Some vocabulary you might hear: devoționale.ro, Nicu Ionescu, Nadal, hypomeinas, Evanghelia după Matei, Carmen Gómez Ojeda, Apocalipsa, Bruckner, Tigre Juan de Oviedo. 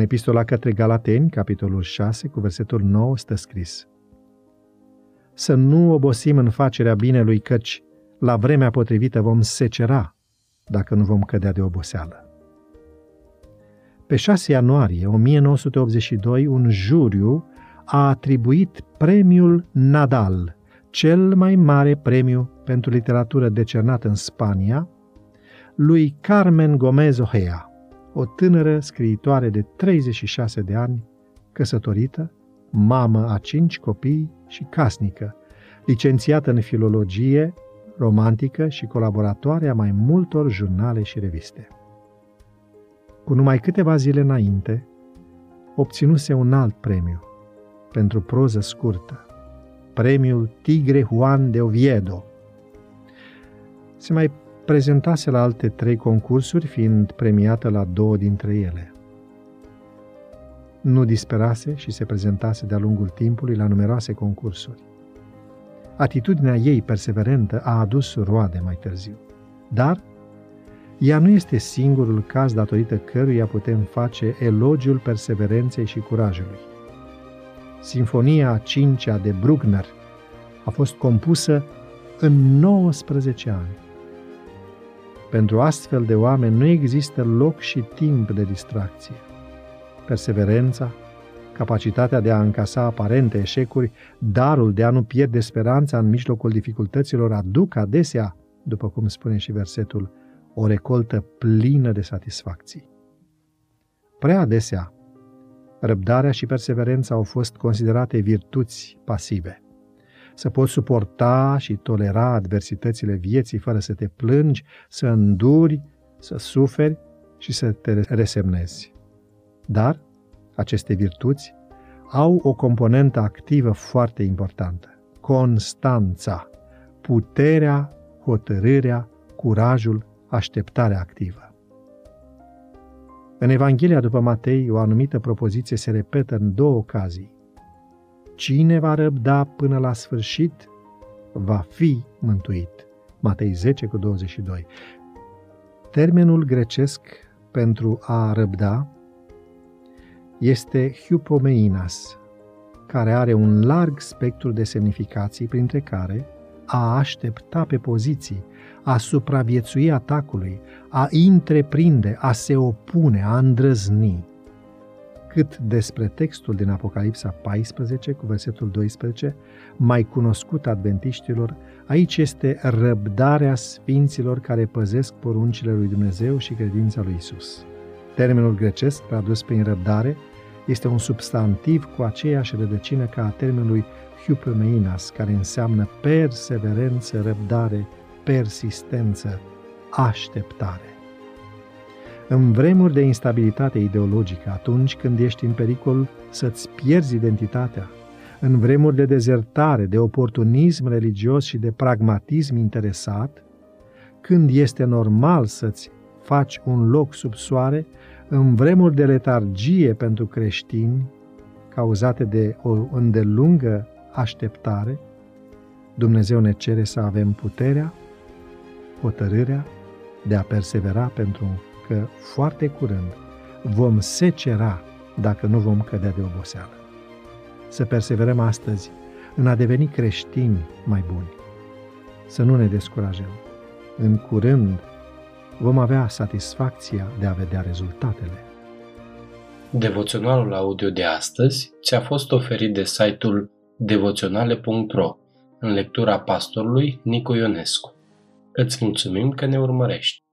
În epistola către Galateni, capitolul 6, cu versetul 9, stă scris: Să nu obosim în facerea binelui, căci la vremea potrivită vom secera, dacă nu vom cădea de oboseală. Pe 6 ianuarie 1982, un juriu a atribuit premiul Nadal, cel mai mare premiu pentru literatură decernat în Spania, lui Carmen Gómez Ojeda, o tânără scriitoare de 36 de ani, căsătorită, mamă a 5 copii și casnică, licențiată în filologie romantică și colaboratoare a mai multor jurnale și reviste. Cu numai câteva zile înainte, obținuse un alt premiu pentru proză scurtă, premiul Tigre Juan de Oviedo. Se mai prezentase la alte 3 concursuri, fiind premiată la 2 dintre ele. Nu disperase și se prezentase de-a lungul timpului la numeroase concursuri. Atitudinea ei perseverentă a adus roade mai târziu, dar ea nu este singurul caz datorită căruia putem face elogiul perseverenței și curajului. Sinfonia a 5-a de Bruckner a fost compusă în 19 ani. Pentru astfel de oameni nu există loc și timp de distracție. Perseverența, capacitatea de a încasa aparente eșecuri, darul de a nu pierde speranța în mijlocul dificultăților aduc adesea, după cum spune și versetul, o recoltă plină de satisfacții. Prea adesea, răbdarea și perseverența au fost considerate virtuți pasive. Să poți suporta și tolera adversitățile vieții fără să te plângi, să înduri, să suferi și să te resemnezi. Dar aceste virtuți au o componentă activă foarte importantă: constanța, puterea, hotărârea, curajul, așteptarea activă. În Evanghelia după Matei, o anumită propoziție se repetă în 2 ocazii: Cine va răbda până la sfârșit, va fi mântuit. Matei 10,22. Termenul grecesc pentru a răbda este hypomeinas, care are un larg spectru de semnificații, printre care a aștepta pe poziții, a supraviețui atacului, a întreprinde, a se opune, a îndrăzni. Cât despre textul din Apocalipsa 14, cu versetul 12, mai cunoscut adventiștilor, aici este răbdarea sfinților care păzesc poruncile lui Dumnezeu și credința lui Isus. Termenul grecesc, tradus prin răbdare, este un substantiv cu aceeași rădăcină ca a termenului hypomeinas, care înseamnă perseverență, răbdare, persistență, așteptare. În vremuri de instabilitate ideologică, atunci când ești în pericol să-ți pierzi identitatea, în vremuri de dezertare, de oportunism religios și de pragmatism interesat, când este normal să-ți faci un loc sub soare, în vremuri de letargie pentru creștini, cauzate de o îndelungă așteptare, Dumnezeu ne cere să avem puterea, hotărârea de a persevera, pentru că foarte curând vom secera dacă nu vom cădea de oboseală. Să perseverăm astăzi în a deveni creștini mai buni. Să nu ne descurajăm. În curând vom avea satisfacția de a vedea rezultatele. Devoționalul audio de astăzi ți-a fost oferit de site-ul devoționale.ro în lectura pastorului Nicu Ionescu. Îți mulțumim că ne urmărești!